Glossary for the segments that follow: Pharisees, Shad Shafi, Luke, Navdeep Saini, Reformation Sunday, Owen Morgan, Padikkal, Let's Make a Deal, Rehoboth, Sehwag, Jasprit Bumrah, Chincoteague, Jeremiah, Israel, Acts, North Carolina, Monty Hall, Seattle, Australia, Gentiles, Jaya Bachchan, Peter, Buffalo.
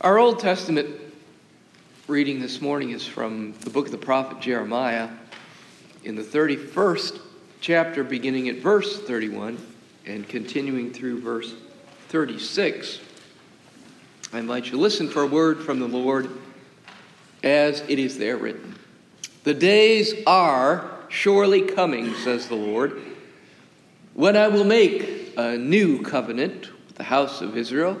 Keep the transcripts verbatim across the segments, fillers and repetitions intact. Our Old Testament reading this morning is from the book of the prophet Jeremiah in the thirty-first chapter, beginning at verse thirty-one and continuing through verse thirty-six. I invite you to listen for a word from the Lord as it is there written. The days are surely coming, says the Lord, when I will make a new covenant with the house of Israel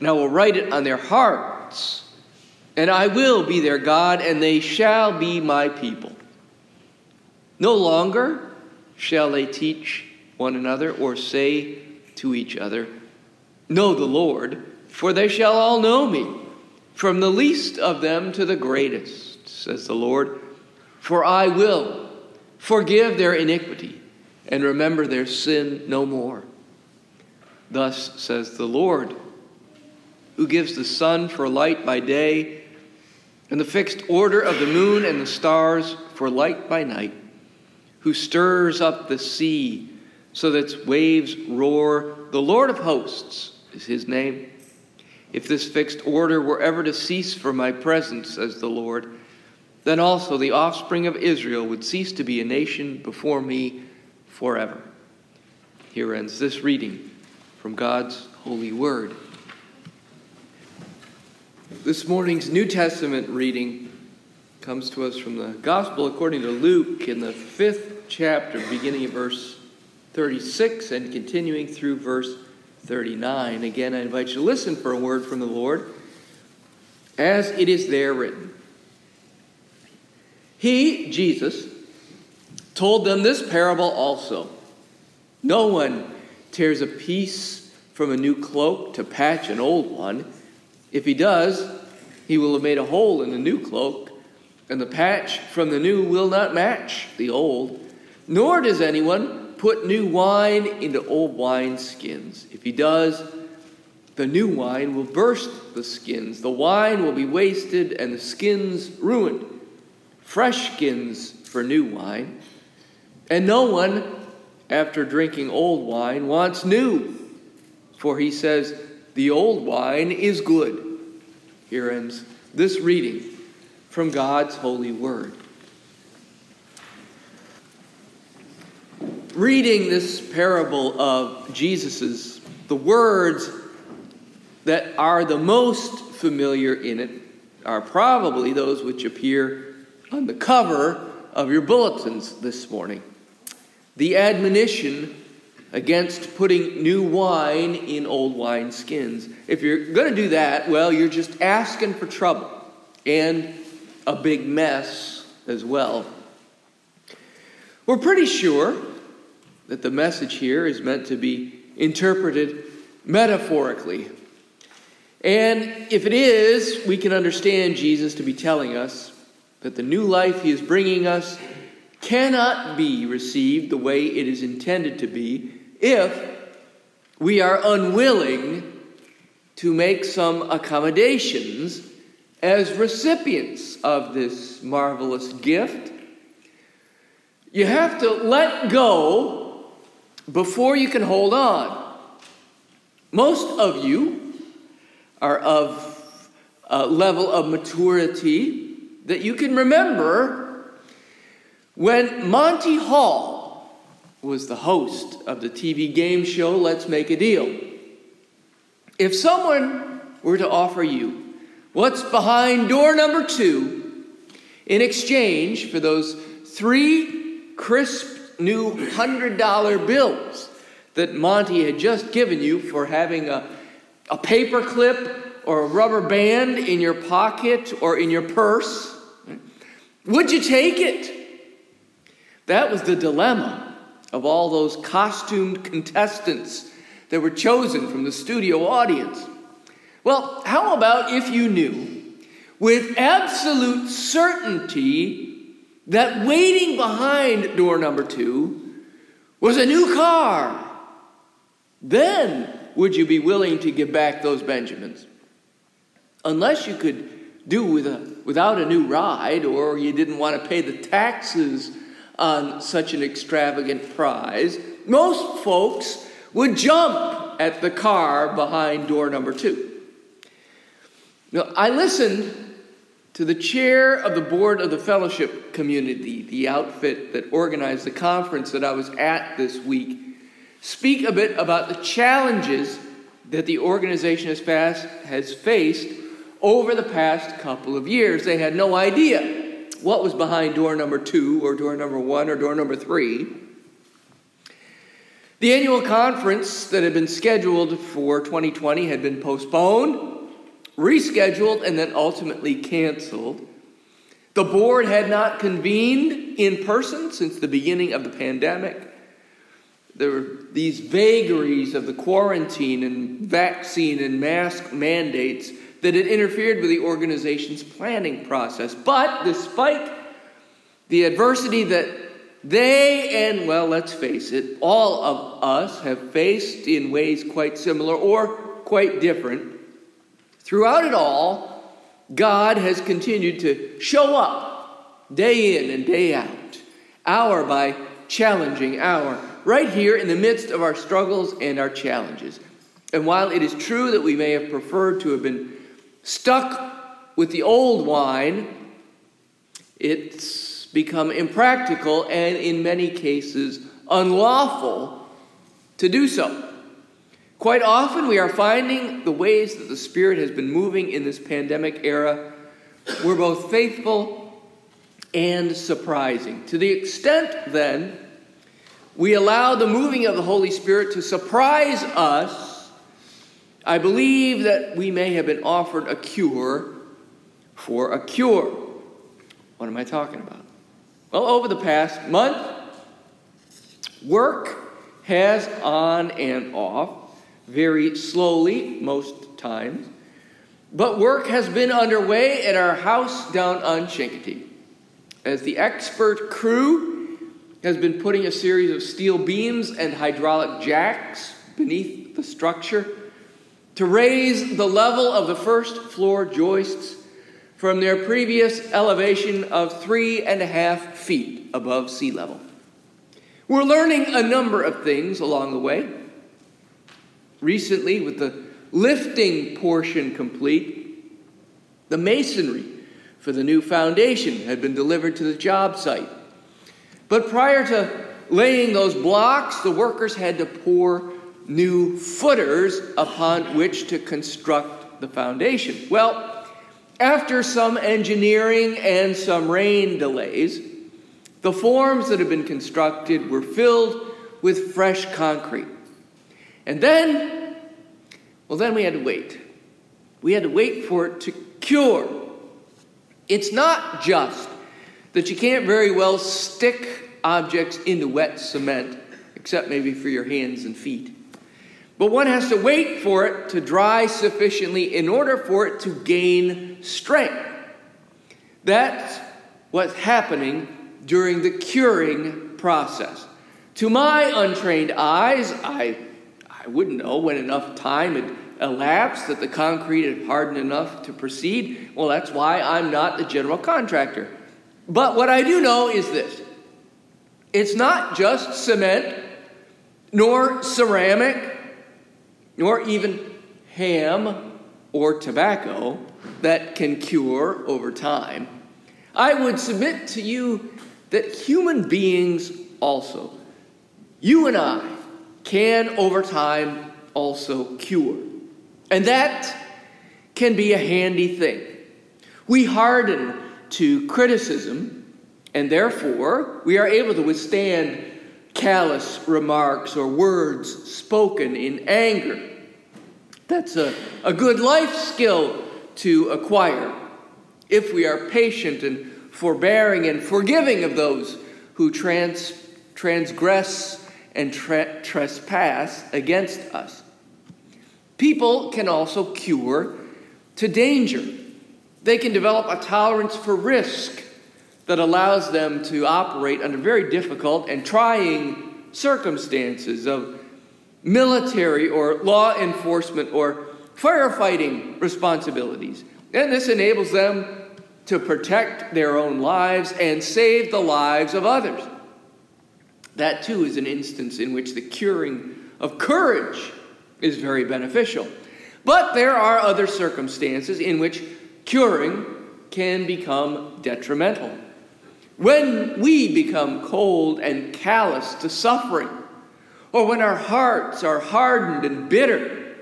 and I will write it on their hearts, and I will be their God, and they shall be my people. No longer shall they teach one another or say to each other, know the Lord, for they shall all know me, from the least of them to the greatest, says the Lord. For I will forgive their iniquity and remember their sin no more. Thus says the Lord, who gives the sun for light by day, and the fixed order of the moon and the stars for light by night, who stirs up the sea so that its waves roar. The Lord of hosts is his name. If this fixed order were ever to cease from my presence, says the Lord, then also the offspring of Israel would cease to be a nation before me forever. Here ends this reading from God's holy word. This morning's New Testament reading comes to us from the Gospel according to Luke in the fifth chapter, beginning at verse thirty-six and continuing through verse thirty-nine. Again, I invite you to listen for a word from the Lord as it is there written. He, Jesus, told them this parable also. No one tears a piece from a new cloak to patch an old one. If he does, he will have made a hole in the new cloak, and the patch from the new will not match the old. Nor does anyone put new wine into old wine skins. If he does, the new wine will burst the skins. The wine will be wasted and the skins ruined. Fresh skins for new wine. And no one, after drinking old wine, wants new. For he says, the old wine is good. Here ends this reading from God's holy word. Reading this parable of Jesus's, the words that are the most familiar in it are probably those which appear on the cover of your bulletins this morning. The admonition against putting new wine in old wine skins. If you're going to do that, well, you're just asking for trouble and a big mess as well. We're pretty sure that the message here is meant to be interpreted metaphorically. And if it is, we can understand Jesus to be telling us that the new life he is bringing us cannot be received the way it is intended to be if we are unwilling to make some accommodations as recipients of this marvelous gift. You have to let go before you can hold on. Most of you are of a level of maturity that you can remember when Monty Hall was the host of the T V game show Let's Make a Deal. If someone were to offer you what's behind door number two in exchange for those three crisp new one hundred dollar bills that Monty had just given you for having a, a paper clip or a rubber band in your pocket or in your purse, would you take it? That was the dilemma of all those costumed contestants that were chosen from the studio audience. Well, how about if you knew with absolute certainty that waiting behind door number two was a new car? Then would you be willing to give back those Benjamins? Unless you could do with a, without a new ride, or you didn't want to pay the taxes on such an extravagant prize, most folks would jump at the car behind door number two. Now, I listened to the chair of the board of the fellowship community, the outfit that organized the conference that I was at this week, speak a bit about the challenges that the organization has, fast, has faced over the past couple of years. They had no idea what was behind door number two or door number one or door number three. The annual conference that had been scheduled for twenty twenty had been postponed, rescheduled, and then ultimately canceled. The board had not convened in person since the beginning of the pandemic. There were these vagaries of the quarantine and vaccine and mask mandates that had interfered with the organization's planning process. But despite the adversity that they and, well, let's face it, all of us have faced in ways quite similar or quite different, throughout it all, God has continued to show up day in and day out, hour by challenging hour, right here in the midst of our struggles and our challenges. And while it is true that we may have preferred to have been stuck with the old wine, it's become impractical and in many cases unlawful to do so. Quite often we are finding the ways that the Spirit has been moving in this pandemic era were both faithful and surprising. To the extent, then, we allow the moving of the Holy Spirit to surprise us, I believe that we may have been offered a cure for a cure. What am I talking about? Well, over the past month, work has on and off, very slowly most times, but work has been underway at our house down on Chincoteague. As the expert crew has been putting a series of steel beams and hydraulic jacks beneath the structure to raise the level of the first floor joists from their previous elevation of three and a half feet above sea level. We're learning a number of things along the way. Recently, with the lifting portion complete, the masonry for the new foundation had been delivered to the job site. But prior to laying those blocks, the workers had to pour new footers upon which to construct the foundation. Well, after some engineering and some rain delays, the forms that had been constructed were filled with fresh concrete. And then, well, then we had to wait. We had to wait for it to cure. It's not just that you can't very well stick objects into wet cement, except maybe for your hands and feet. But one has to wait for it to dry sufficiently in order for it to gain strength. That's what's happening during the curing process. To my untrained eyes, I, I wouldn't know when enough time had elapsed that the concrete had hardened enough to proceed. Well, that's why I'm not the general contractor. But what I do know is this. It's not just cement, nor ceramic, nor even ham or tobacco that can cure over time. I would submit to you that human beings also, you and I, can over time also cure. And that can be a handy thing. We harden to criticism, and therefore we are able to withstand callous remarks or words spoken in anger. That's a, a good life skill to acquire if we are patient and forbearing and forgiving of those who trans, transgress and tra- trespass against us. People can also cure to danger. They can develop a tolerance for risk that allows them to operate under very difficult and trying circumstances of military or law enforcement or firefighting responsibilities. And this enables them to protect their own lives and save the lives of others. That too is an instance in which the curing of courage is very beneficial. But there are other circumstances in which curing can become detrimental. When we become cold and callous to suffering, or when our hearts are hardened and bitter,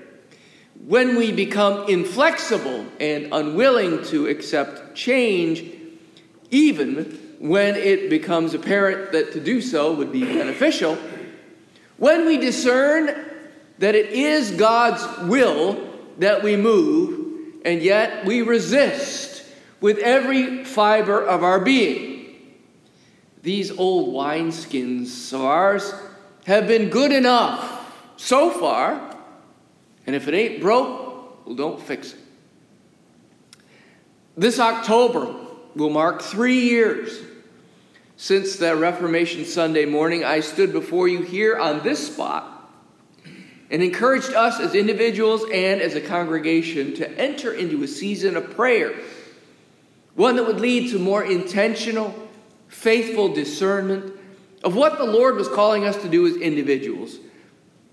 when we become inflexible and unwilling to accept change, even when it becomes apparent that to do so would be beneficial, when we discern that it is God's will that we move, and yet we resist with every fiber of our being. These old wineskins of ours have been good enough so far, and if it ain't broke, well, don't fix it. This October will mark three years since that Reformation Sunday morning I stood before you here on this spot and encouraged us as individuals and as a congregation to enter into a season of prayer, one that would lead to more intentional, faithful discernment of what the Lord was calling us to do as individuals,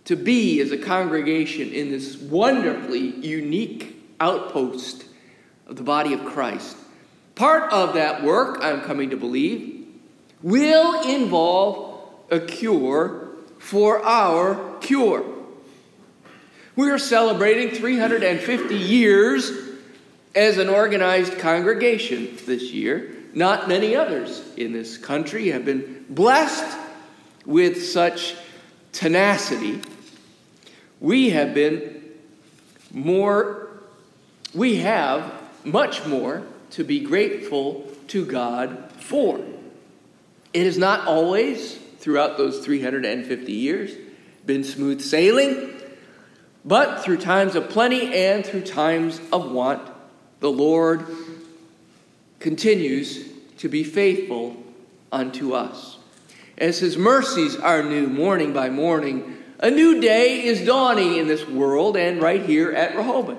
to be as a congregation in this wonderfully unique outpost of the body of Christ. Part of that work, I'm coming to believe, will involve a cure for our cure. We are celebrating three hundred fifty years as an organized congregation this year. Not many others in this country have been blessed with such tenacity. We have been more, we have much more to be grateful to God for. It has not always, throughout those three hundred fifty years, been smooth sailing. But through times of plenty and through times of want, the Lord continues to be faithful unto us. As his mercies are new morning by morning, a new day is dawning in this world and right here at Rehoboth.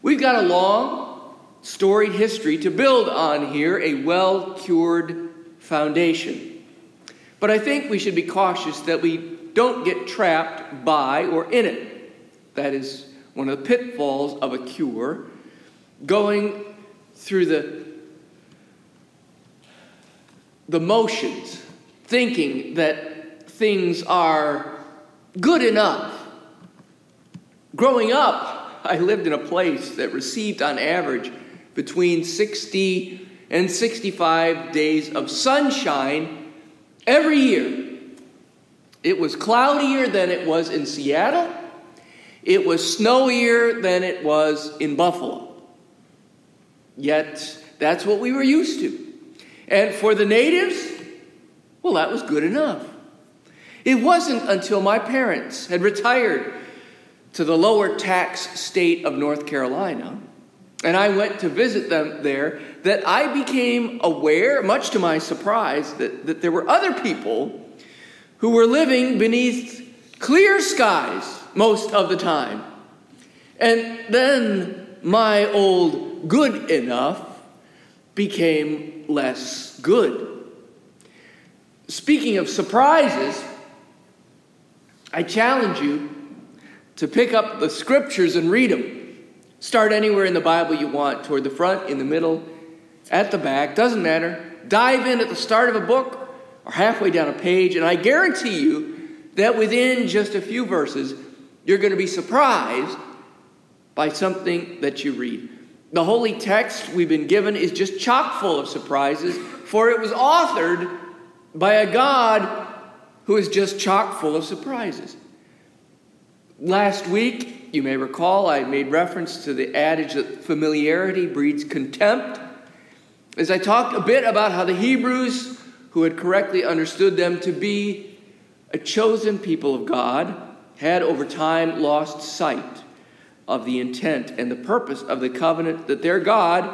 We've got a long, storied history to build on here, a well-cured foundation. But I think we should be cautious that we don't get trapped by or in it. That is one of the pitfalls of a cure, going through the, the motions, thinking that things are good enough. Growing up, I lived in a place that received on average between sixty and sixty-five days of sunshine every year. It was cloudier than it was in Seattle. It was snowier than it was in Buffalo. Yet, that's what we were used to. And for the natives, well, that was good enough. It wasn't until my parents had retired to the lower tax state of North Carolina, and I went to visit them there, that I became aware, much to my surprise, that, that there were other people who were living beneath clear skies most of the time. And then my old good enough became less good. Speaking of surprises, I challenge you to pick up the scriptures and read them. Start anywhere in the Bible you want, toward the front, in the middle, at the back, doesn't matter. Dive in at the start of a book or halfway down a page, and I guarantee you that within just a few verses, you're going to be surprised by something that you read. The holy text we've been given is just chock full of surprises, for it was authored by a God who is just chock full of surprises. Last week, you may recall, I made reference to the adage that familiarity breeds contempt, as I talked a bit about how the Hebrews, who had correctly understood them to be a chosen people of God, had over time lost sight of the intent and the purpose of the covenant that their God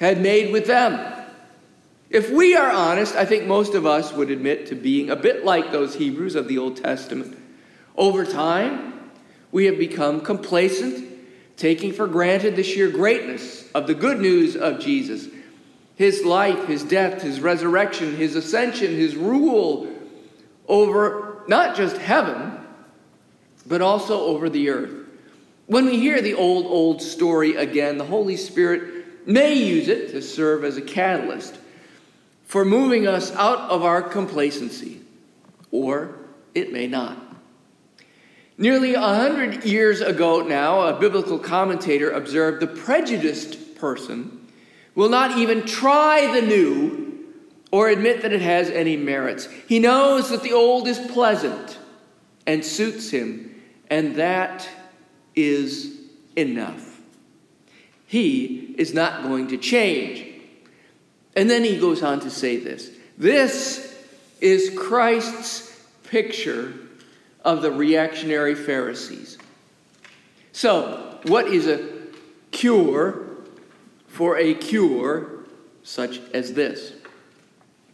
had made with them. If we are honest, I think most of us would admit to being a bit like those Hebrews of the Old Testament. Over time, we have become complacent, taking for granted the sheer greatness of the good news of Jesus. His life, his death, his resurrection, his ascension, his rule over not just heaven, but also over the earth. When we hear the old, old story again, the Holy Spirit may use it to serve as a catalyst for moving us out of our complacency, or it may not. Nearly a hundred years ago now, a biblical commentator observed the prejudiced person will not even try the new or admit that it has any merits. He knows that the old is pleasant and suits him, and that is enough. He is not going to change. And then he goes on to say this. This is Christ's picture of the reactionary Pharisees. So, what is a cure for a cure such as this?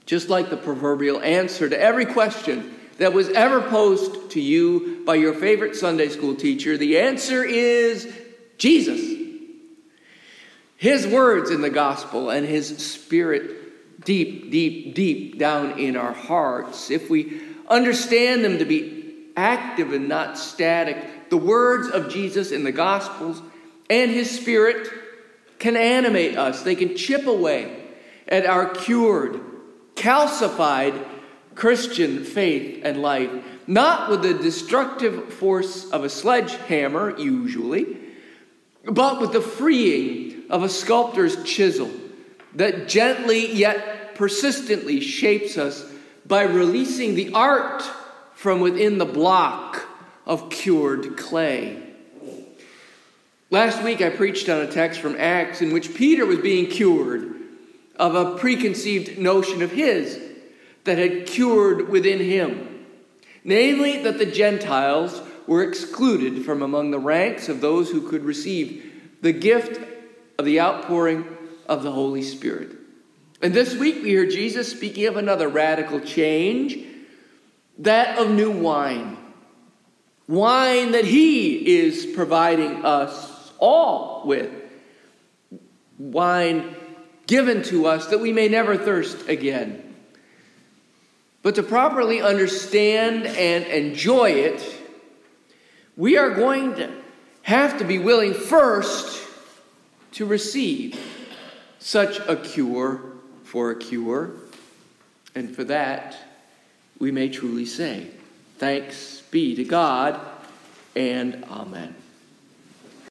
Just like the proverbial answer to every question that was ever posed to you by your favorite Sunday school teacher, the answer is Jesus. His words in the gospel and his spirit deep, deep, deep down in our hearts. If we understand them to be active and not static, the words of Jesus in the gospels and his spirit can animate us. They can chip away at our cured, calcified Christian faith and life, not with the destructive force of a sledgehammer, usually, but with the freeing of a sculptor's chisel that gently yet persistently shapes us by releasing the art from within the block of cured clay. Last week I preached on a text from Acts in which Peter was being cured of a preconceived notion of his that had cured within him, namely that the Gentiles were excluded from among the ranks of those who could receive the gift of the outpouring of the Holy Spirit. And this week we hear Jesus speaking of another radical change, that of new wine. Wine that he is providing us all with. Wine given to us that we may never thirst again. But to properly understand and enjoy it, we are going to have to be willing first to receive such a cure for a cure. And for that, we may truly say, thanks be to God and amen.